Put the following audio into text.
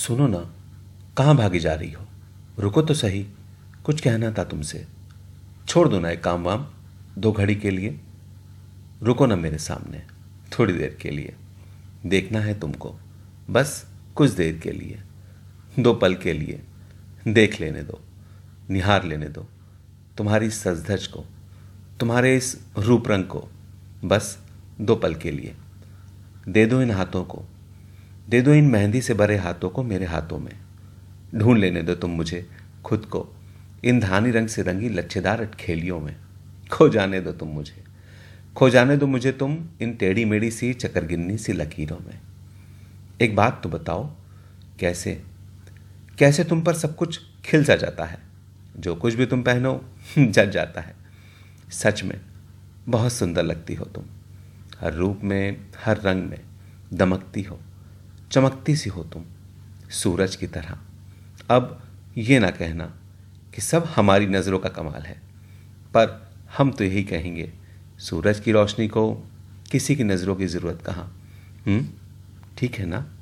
सुनो ना, कहाँ भागी जा रही हो? रुको तो सही, कुछ कहना था तुमसे। छोड़ दो ना एक काम वाम, 2 घड़ी के लिए रुको ना मेरे सामने, थोड़ी देर के लिए। देखना है तुमको, बस कुछ देर के लिए, 2 पल के लिए। देख लेने दो, निहार लेने दो तुम्हारी सजधज को, तुम्हारे इस रूप रंग को, बस 2 पल के लिए। दे दो इन हाथों को, दे दो इन मेहंदी से भरे हाथों को मेरे हाथों में। ढूंढ लेने दो तुम मुझे, खुद को, इन धानी रंग से रंगी लच्छेदार अटखेलियों में। खो जाने दो तुम मुझे, खो जाने दो मुझे तुम इन टेढ़ी मेढ़ी सी चकरगिन्नी सी लकीरों में। एक बात तो बताओ, कैसे कैसे तुम पर सब कुछ खिल सा जाता है, जो कुछ भी तुम पहनो जच जाता है। सच में बहुत सुंदर लगती हो तुम, हर रूप में, हर रंग में दमकती हो, चमकती सी हो तुम, सूरज की तरह। अब ये ना कहना कि सब हमारी नज़रों का कमाल है, पर हम तो यही कहेंगे, सूरज की रोशनी को किसी की नज़रों की ज़रूरत कहाँ। ठीक है ना?